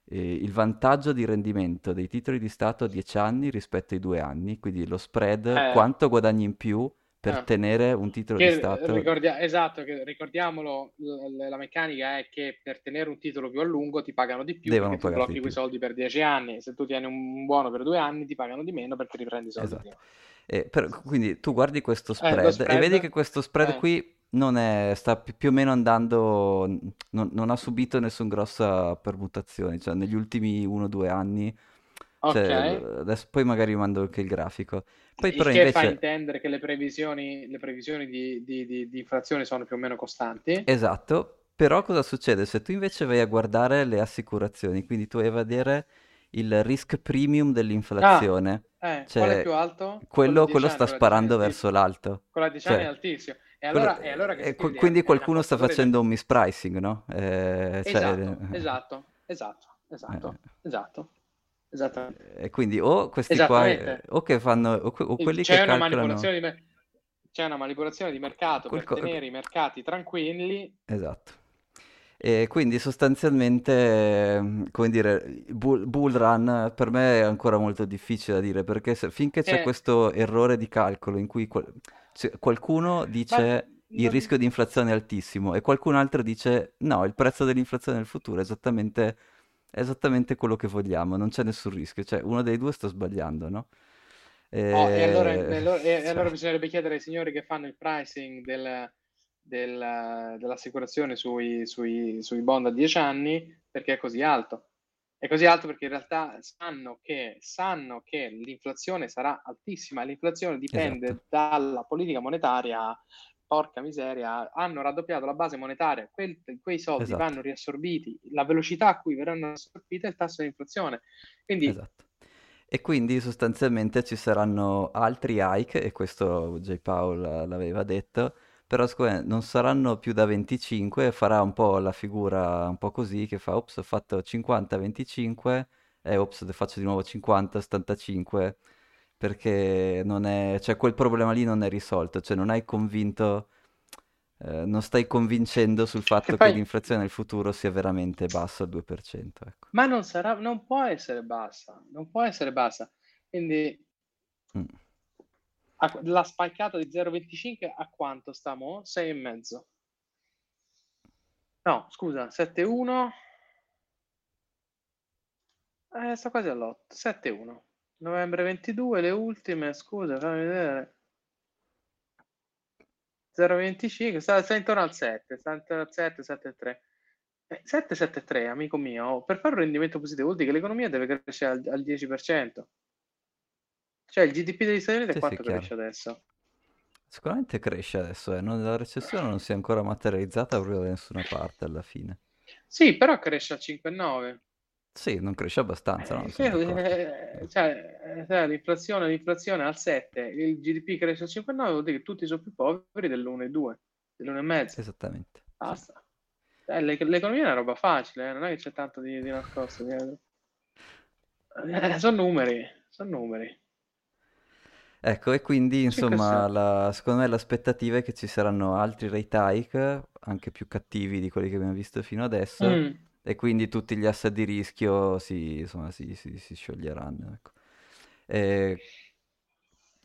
il vantaggio di rendimento dei titoli di Stato a 10 anni rispetto ai 2 anni, quindi lo spread, quanto guadagni in più per tenere un titolo di Stato. Ricordiamolo, la meccanica è che per tenere un titolo più a lungo ti pagano di più, perché tu blocchi quei soldi per 10 anni, se tu tieni un buono per 2 anni ti pagano di meno perché riprendi i soldi. Esatto. Quindi tu guardi questo spread, e vedi che questo spread qui non è, sta più o meno andando, non ha subito nessuna grossa permutazione, cioè negli ultimi 1-2 anni. Cioè, adesso poi magari mando anche il grafico. Poi, però, che invece... fa intendere che le previsioni di inflazione sono più o meno costanti. Esatto, però cosa succede? Se tu invece vai a guardare le assicurazioni, quindi tu vai a vedere il risk premium dell'inflazione. Cioè, qual è più alto? Quello sta sparando verso l'alto. Quello a 10 anni è altissimo. E allora che quindi qualcuno sta facendo un mispricing, no? Esatto. Esattamente. E quindi o questi qua o che fanno o quelli c'è che calcolano c'è una manipolazione di mercato per tenere i mercati tranquilli. Esatto. E quindi sostanzialmente, come dire, bull run per me è ancora molto difficile da dire, perché finché c'è questo errore di calcolo in cui qualcuno dice il rischio di inflazione è altissimo e qualcun altro dice no, il prezzo dell'inflazione nel futuro è esattamente quello che vogliamo, non c'è nessun rischio, cioè uno dei due sta sbagliando, no? E allora bisognerebbe chiedere ai signori che fanno il pricing dell'assicurazione sui bond a 10 anni perché è così alto. È così alto perché in realtà sanno che l'inflazione sarà altissima, l'inflazione dipende dalla politica monetaria. Porca miseria, hanno raddoppiato la base monetaria, quei soldi vanno riassorbiti, la velocità a cui verranno assorbiti è il tasso di inflazione. Quindi E quindi sostanzialmente ci saranno altri hike, e questo J. Powell l'aveva detto, però non saranno più da 25, farà un po' la figura un po' così, che fa, ops, ho fatto 50-25, e ops, faccio di nuovo 50-75, perché non è, cioè quel problema lì non è risolto, cioè non hai convinto, non stai convincendo sul fatto che l'inflazione nel futuro sia veramente bassa al 2%. Ecco. Ma non sarà, non può essere bassa, non può essere bassa, quindi... La spalcata di 0,25 a quanto sta mo? 6,5. No, scusa, 7,1. Sto quasi all'8. 7,1. Novembre 22, le ultime, scusa, fammi vedere. 0,25, sta intorno al 7, sta intorno al 7, 7,3. 7,73, amico mio, per fare un rendimento positivo vuol dire che l'economia deve crescere al 10%. Cioè il GDP degli Stati Uniti quanto cresce adesso? Sicuramente cresce adesso, la recessione non si è ancora materializzata proprio da nessuna parte alla fine. Sì, però cresce a 5,9. Sì, non cresce abbastanza. No? Cioè, l'inflazione al 7, il GDP cresce a 5,9, vuol dire che tutti sono più poveri dell'1,2, dell'1,5. Esattamente. Basta. Sì. L'economia è una roba facile, non è che c'è tanto di nascosto dietro. Sono numeri, sono numeri. Ecco, e quindi insomma secondo me l'aspettativa è che ci saranno altri rate hike, anche più cattivi di quelli che abbiamo visto fino adesso, e quindi tutti gli asset di rischio si scioglieranno. Ecco. E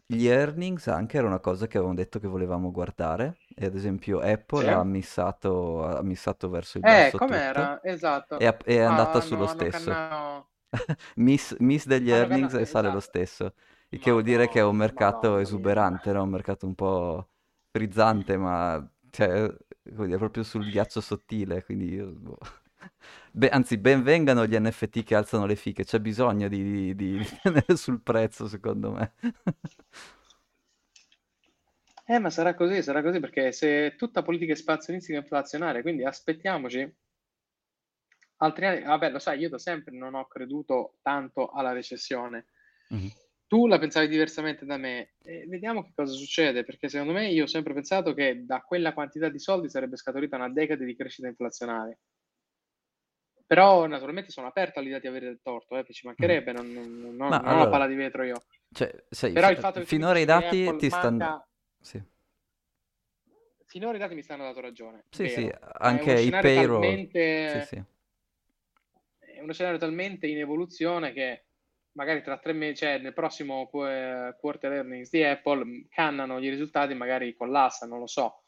gli earnings anche era una cosa che avevamo detto che volevamo guardare, e ad esempio Apple ha missato verso il basso com'era? Tutto, esatto. È andata sullo stesso. Miss degli earnings e sale lo stesso. Il che vuol dire che è un mercato esuberante, no? Un mercato un po' frizzante, ma cioè, è proprio sul ghiaccio sottile, quindi anzi, benvengano gli NFT che alzano le fiche, c'è bisogno di tenere sul prezzo, secondo me. Ma sarà così, perché se è tutta politica espansionistica e inflazionaria, quindi aspettiamoci altri anni. Vabbè, lo sai, io da sempre non ho creduto tanto alla recessione. Mm-hmm. Tu la pensavi diversamente da me, vediamo che cosa succede, perché secondo me io ho sempre pensato che da quella quantità di soldi sarebbe scaturita una decade di crescita inflazionaria. Però naturalmente sono aperto all'idea di avere del torto, che ci mancherebbe, non ho la palla di vetro io. Cioè, però il fatto che finora i dati Apple ti stanno... Sì. Finora i dati mi stanno dato ragione. Sì, vero. Sì, anche i payroll. Talmente... Sì, sì. È uno scenario talmente in evoluzione che... magari tra 3 mesi, cioè nel prossimo quarter earnings di Apple, cannano i risultati, magari collassano, non lo so.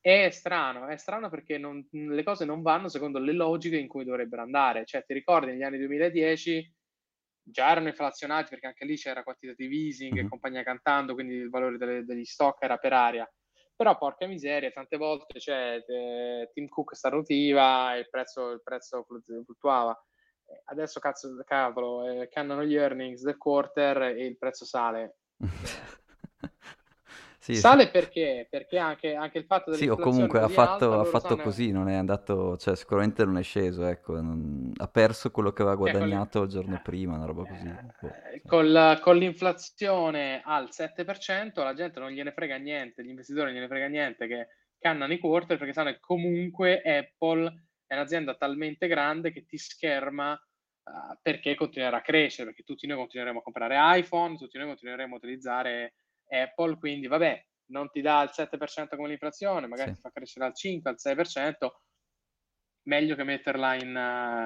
È strano perché le cose non vanno secondo le logiche in cui dovrebbero andare. Cioè, ti ricordi, negli anni 2010 già erano inflazionati, perché anche lì c'era quantitative easing e compagnia cantando, quindi il valore degli stock era per aria. Però porca miseria, tante volte Tim Cook starnutiva e il prezzo fluttuava. Adesso cavolo, cannano gli earnings del quarter e il prezzo sale. Sì. Perché anche il fatto dell'inflazione, o comunque ha fatto così, non è andato, cioè sicuramente non è sceso, ecco, ha perso quello che aveva guadagnato il giorno prima, una roba così. Con l'inflazione al 7% la gente non gliene frega niente, gli investitori non gliene frega niente che cannano i quarter, perché sanno che comunque Apple è un'azienda talmente grande che ti scherma perché continuerà a crescere, perché tutti noi continueremo a comprare iPhone, tutti noi continueremo a utilizzare Apple, quindi vabbè, non ti dà il 7% come l'inflazione, magari ti fa crescere al 5%, al 6%, meglio che metterla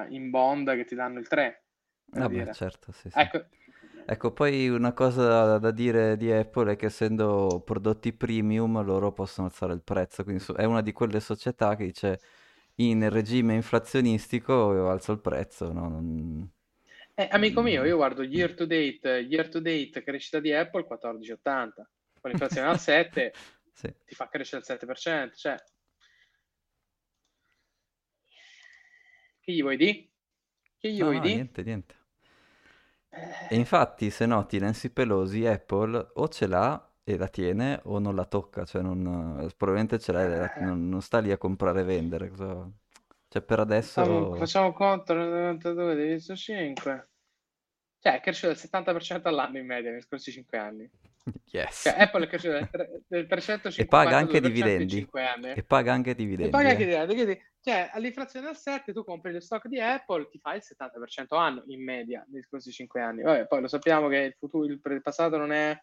in bond che ti danno il 3%. Vabbè, certo, sì, sì. Ecco, poi una cosa da dire di Apple è che essendo prodotti premium loro possono alzare il prezzo, quindi è una di quelle società che dice... in regime inflazionistico io alzo il prezzo, no? Amico mio, io guardo year to date crescita di Apple 14,80, con l'inflazione al 7 sì. Ti fa crescere al 7%, cioè che gli vuoi dire? Niente. E infatti, se noti, Nancy Pelosi Apple o ce l'ha e la tiene o non la tocca, cioè probabilmente ce l'ha, non sta lì a comprare e vendere, cioè per adesso facciamo conto 92 diviso 5 Cioè, è cresciuto del 70% all'anno in media negli scorsi 5 anni. Yes. Cioè, Apple è cresciuto del 350% e paga anche dividendi. In 5 anni. E paga anche dividendi. E paga anche dividendi. Quindi, cioè, all'inflazione al 7 tu compri lo stock di Apple, ti fai il 70% anno in media negli scorsi 5 anni. Vabbè, poi lo sappiamo che il futuro, il passato non è...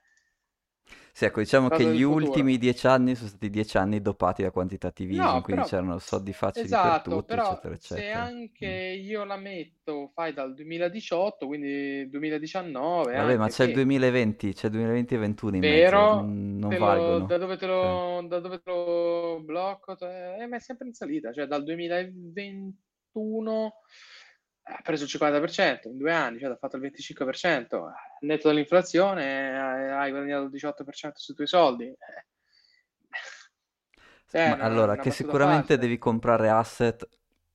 Sì, ecco, diciamo che gli ultimi 10 anni sono stati 10 anni dopati da quantitativismo, no, quindi però... c'erano soldi facili per tutti, eccetera, eccetera. Se anche io la metto, fai dal 2018, quindi 2019... Vabbè, anche, ma c'è il 2020, c'è il 2020 e 2021 in mezzo, non valgono. Da dove te lo blocco? Ma è sempre in salita, cioè dal 2021... ha preso il 50% in 2 anni, cioè ha fatto il 25%, netto dell'inflazione hai guadagnato il 18% sui tuoi soldi. Ma allora, che sicuramente devi comprare asset,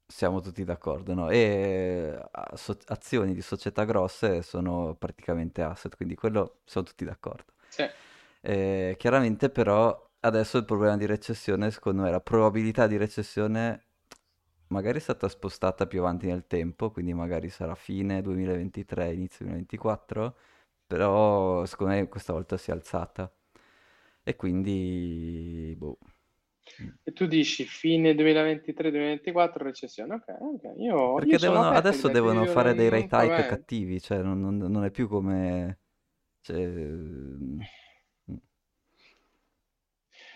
siamo tutti d'accordo, no? E azioni di società grosse sono praticamente asset, quindi quello siamo tutti d'accordo. Sì. Chiaramente però adesso il problema di recessione, secondo me, la probabilità di recessione... magari è stata spostata più avanti nel tempo, quindi magari sarà fine 2023, inizio 2024, però secondo me questa volta si è alzata. E quindi, boh. E tu dici fine 2023-2024 recessione, ok. Perché adesso devono fare dei rate hike cattivi, cioè non è più come... Rate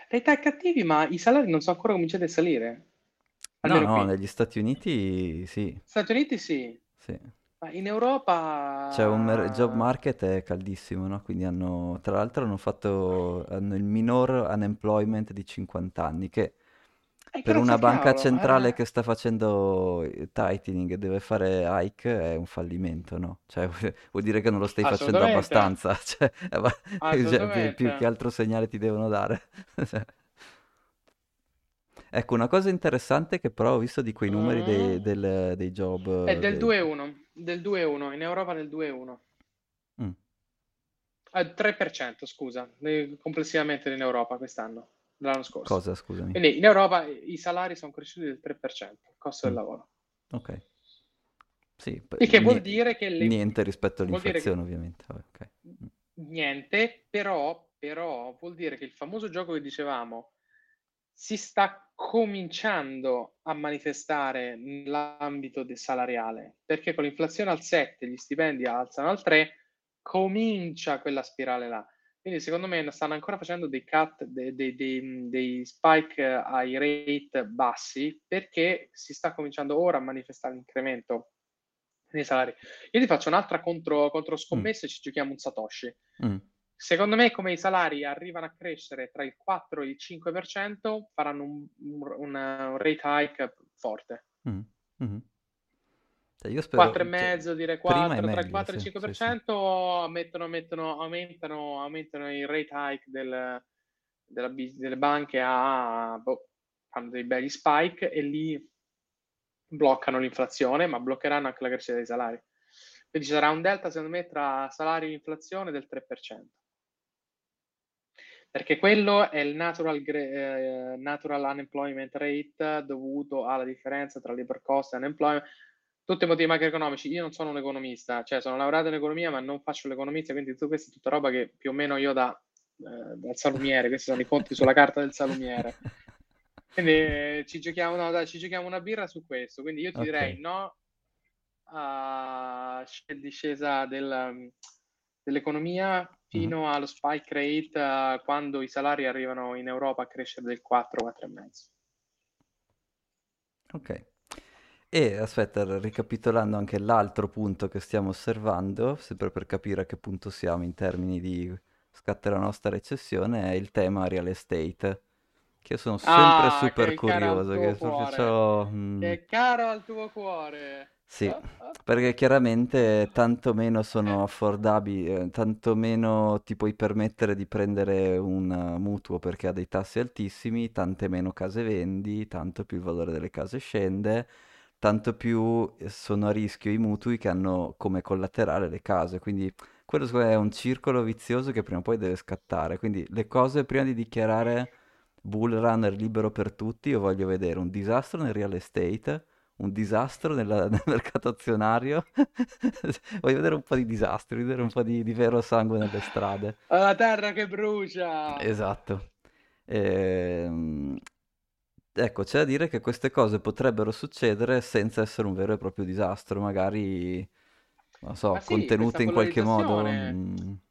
hike cattivi, ma i salari non sono ancora cominciati a salire. No, negli Stati Uniti sì. Stati Uniti sì. Ma in Europa... C'è un job market è caldissimo, no? Quindi hanno il minor unemployment di 50 anni, che per una banca centrale che sta facendo tightening e deve fare hike è un fallimento, no? Cioè, vuol dire che non lo stai facendo abbastanza, cioè, più che altro segnale ti devono dare. Ecco, una cosa interessante che però ho visto di quei numeri dei job... È del 2,1, in Europa del 2,1. Mm. 3%, scusa, complessivamente in Europa quest'anno, l'anno scorso. Cosa, scusami? Quindi in Europa i salari sono cresciuti del 3%, il costo del lavoro. Ok. Sì. E che vuol dire che... Niente rispetto all'inflazione, ovviamente. Vabbè, okay. Niente, però vuol dire che il famoso gioco che dicevamo... si sta cominciando a manifestare nell'ambito del salariale, perché con l'inflazione al 7 gli stipendi alzano al 3, comincia quella spirale là. Quindi secondo me stanno ancora facendo dei cut, dei spike ai rate bassi, perché si sta cominciando ora a manifestare l'incremento dei salari. Io ti faccio un'altra contro scommessa e ci giochiamo un Satoshi. Secondo me, come i salari arrivano a crescere tra il 4 e il 5%, faranno un rate hike forte. Io spero 4,5, dire 4, tra il 4 e il 5%, aumentano il rate hike delle banche fanno dei belli spike e lì bloccano l'inflazione, ma bloccheranno anche la crescita dei salari. Quindi ci sarà un delta, secondo me, tra salari e inflazione del 3%. perché quello è il natural unemployment rate dovuto alla differenza tra labor cost e unemployment, tutti i motivi macroeconomici. Io non sono un economista, cioè sono laureato in economia ma non faccio l'economista, quindi tutto questo è tutta roba che più o meno io dal salumiere, questi sono i conti sulla carta del salumiere, quindi ci giochiamo una birra su questo, quindi io ti direi no a discesa dell'economia fino allo spike rate quando i salari arrivano in Europa a crescere del 4,5. Ok. E aspetta, ricapitolando anche l'altro punto che stiamo osservando, sempre per capire a che punto siamo in termini di scatta la nostra recessione, è il tema real estate, che io sono sempre super curioso, che è caro al tuo cuore. Sì, perché chiaramente tanto meno sono affordabili, tanto meno ti puoi permettere di prendere un mutuo perché ha dei tassi altissimi, tante meno case vendi, tanto più il valore delle case scende, tanto più sono a rischio i mutui che hanno come collaterale le case, quindi quello secondo me è un circolo vizioso che prima o poi deve scattare, quindi le cose prima di dichiarare bull runner libero per tutti, io voglio vedere un disastro nel real estate, un disastro nel mercato azionario. Voglio vedere un po' di disastri, vedere un po' di vero sangue nelle strade. La terra che brucia! Esatto. Ecco, c'è da dire che queste cose potrebbero succedere senza essere un vero e proprio disastro, magari, non so, sì, contenute in qualche modo.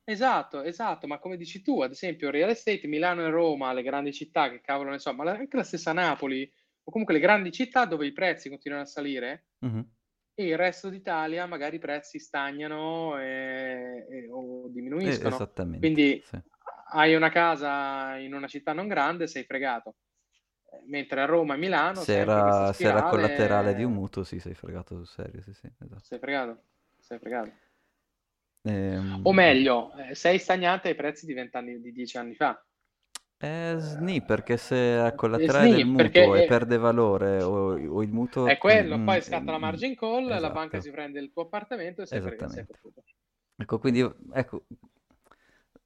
Esatto, ma come dici tu, ad esempio real estate, Milano e Roma, le grandi città, che cavolo ne so, ma anche la stessa Napoli, o comunque le grandi città dove i prezzi continuano a salire, e il resto d'Italia magari i prezzi stagnano o diminuiscono. Esattamente. Quindi sì. Hai una casa in una città non grande, sei fregato. Mentre a Roma e Milano... Se era collaterale di un mutuo, sì, sei fregato sul serio, sì, esatto. Sei fregato. O meglio, sei stagnante ai prezzi di 20 anni, di 10 anni fa. Perché se a collaterale del mutuo e perde valore o il mutuo... È quello, poi scatta la margin call, esatto. La banca si prende il tuo appartamento e sei fregato. Ecco, quindi,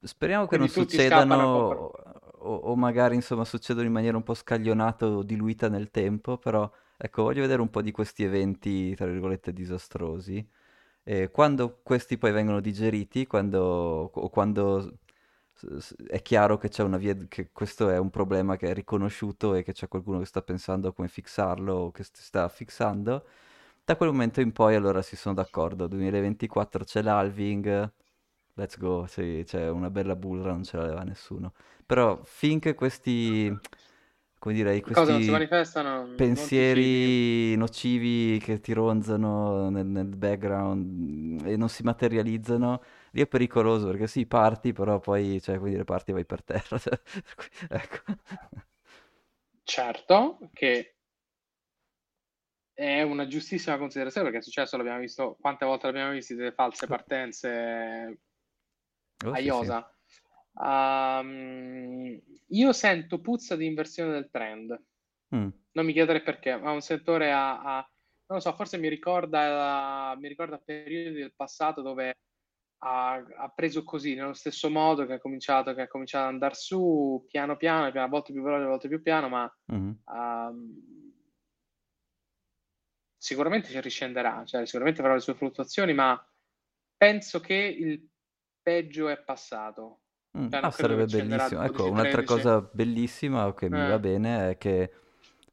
speriamo che quindi non succedano... O magari insomma succedono in maniera un po' scaglionata o diluita nel tempo, però ecco, voglio vedere un po' di questi eventi tra virgolette disastrosi, quando questi poi vengono digeriti, quando è chiaro che c'è una via, che questo è un problema che è riconosciuto e che c'è qualcuno che sta pensando a come fixarlo o che si sta fixando, da quel momento in poi allora si sono d'accordo, 2024 c'è l'halving, let's go, sì, c'è una bella bull run, non ce la leva nessuno. Però finché questi pensieri nocivi che ti ronzano nel background e non si materializzano, lì è pericoloso, perché sì, parti, però poi, parti e vai per terra. Ecco. Certo che è una giustissima considerazione, perché è successo, l'abbiamo visto, quante volte l'abbiamo visto, delle false partenze... Aiosa. Sì. Io sento puzza di inversione del trend. Non mi chiedere perché, ma un settore non lo so, forse mi ricorda periodi del passato dove ha preso così, nello stesso modo che ha cominciato ad andare su piano piano, a volte più veloce, a volte più piano, ma sicuramente ci riscenderà, sicuramente avrà le sue fluttuazioni, ma penso che il peggio è passato. Sarebbe bellissimo. Ecco, 12-13. Un'altra cosa bellissima che mi va bene è che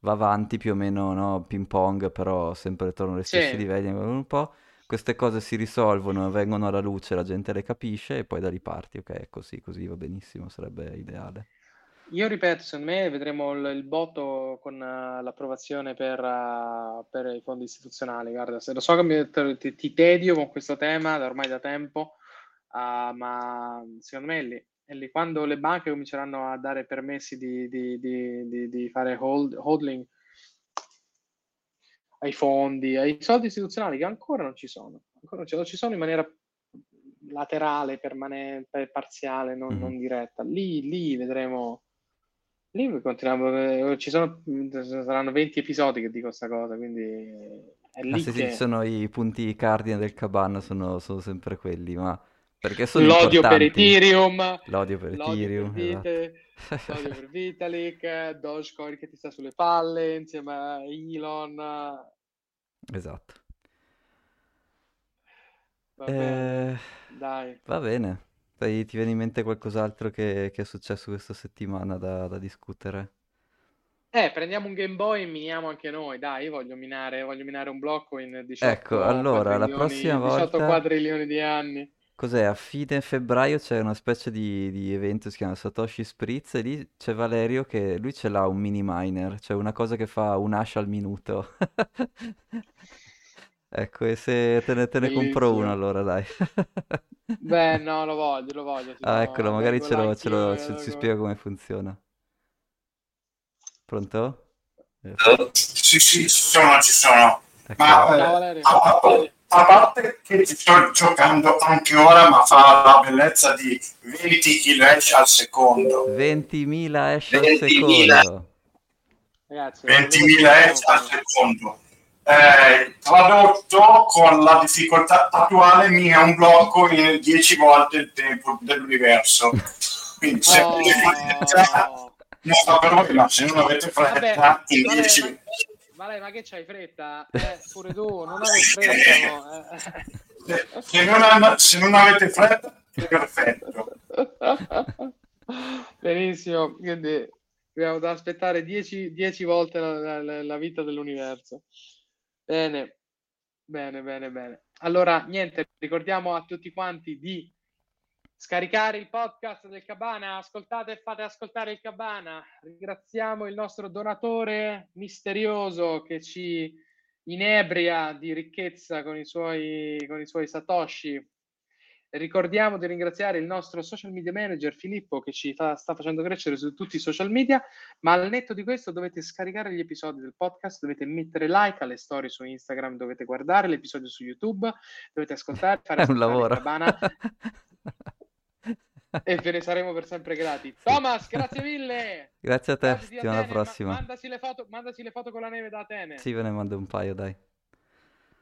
va avanti più o meno, no, ping pong, però sempre attorno agli stessi livelli. Un po' queste cose si risolvono, vengono alla luce, la gente le capisce e poi da lì parti. Ok, così va benissimo, sarebbe ideale. Io ripeto, secondo me vedremo il botto con l'approvazione per i fondi istituzionali. Guarda, se lo so che ti tedio con questo tema ormai da tempo. Ma secondo me è lì quando le banche cominceranno a dare permessi di fare holding ai fondi, ai soldi istituzionali che ancora non ci sono in maniera laterale, permanente, parziale, non diretta, lì vedremo, lì continuiamo, saranno 20 episodi che dico questa cosa, quindi è lì che... sono i punti cardine del Cabana, sono sempre quelli, ma perché sono l'odio importanti. Per Ethereum, l'odio per l'odio per Vitalik, Dogecoin che ti sta sulle palle insieme a Elon. Esatto. Vabbè, dai. Va bene. Dai, ti viene in mente qualcos'altro che è successo questa settimana da discutere? Prendiamo un Game Boy e miniamo anche noi, dai, io voglio minare un blocco in 18 ecco, allora, la prossima volta... 18 quadrilioni di anni. Cos'è? A fine febbraio c'è una specie di evento, si chiama Satoshi Spritz, e lì c'è Valerio che lui ce l'ha un mini miner, cioè una cosa che fa un hash al minuto. Ecco, e se te ne compro uno allora, dai. Beh, no, lo voglio. Eccolo, magari ce lo ci spiega come funziona. Pronto? Sì, ci sono. Ecco. Ma no, Valerio. A parte che ci sto giocando anche ora, ma fa la bellezza di 20.000 hash al secondo. 20.000 hash al secondo. Ragazzi, 20.000 hash al secondo. Tradotto con la difficoltà attuale, mina un blocco in 10 volte il tempo dell'universo. Quindi se non sta per voi, ma se non avete fretta, in 10 Vale, ma che c'hai fretta? Pure tu, non hai fretta, no? Se non avete fretta, è perfetto. Benissimo, quindi abbiamo da aspettare 10 volte la vita dell'universo. Bene, bene, bene, bene. Allora, niente, ricordiamo a tutti quanti di scaricare il podcast del Cabana, ascoltate e fate ascoltare il Cabana. Ringraziamo il nostro donatore misterioso che ci inebria di ricchezza con i suoi satoshi. Ricordiamo di ringraziare il nostro social media manager Filippo che ci sta facendo crescere su tutti i social media, ma al netto di questo dovete scaricare gli episodi del podcast, dovete mettere like alle storie su Instagram, dovete guardare l'episodio su YouTube, dovete ascoltare, fare un lavoro. Cabana. E ve ne saremo per sempre grati. Thomas, grazie mille. Grazie a te, settimana prossima. Mandaci le foto con la neve da Atene. Sì, ve ne mando un paio, dai.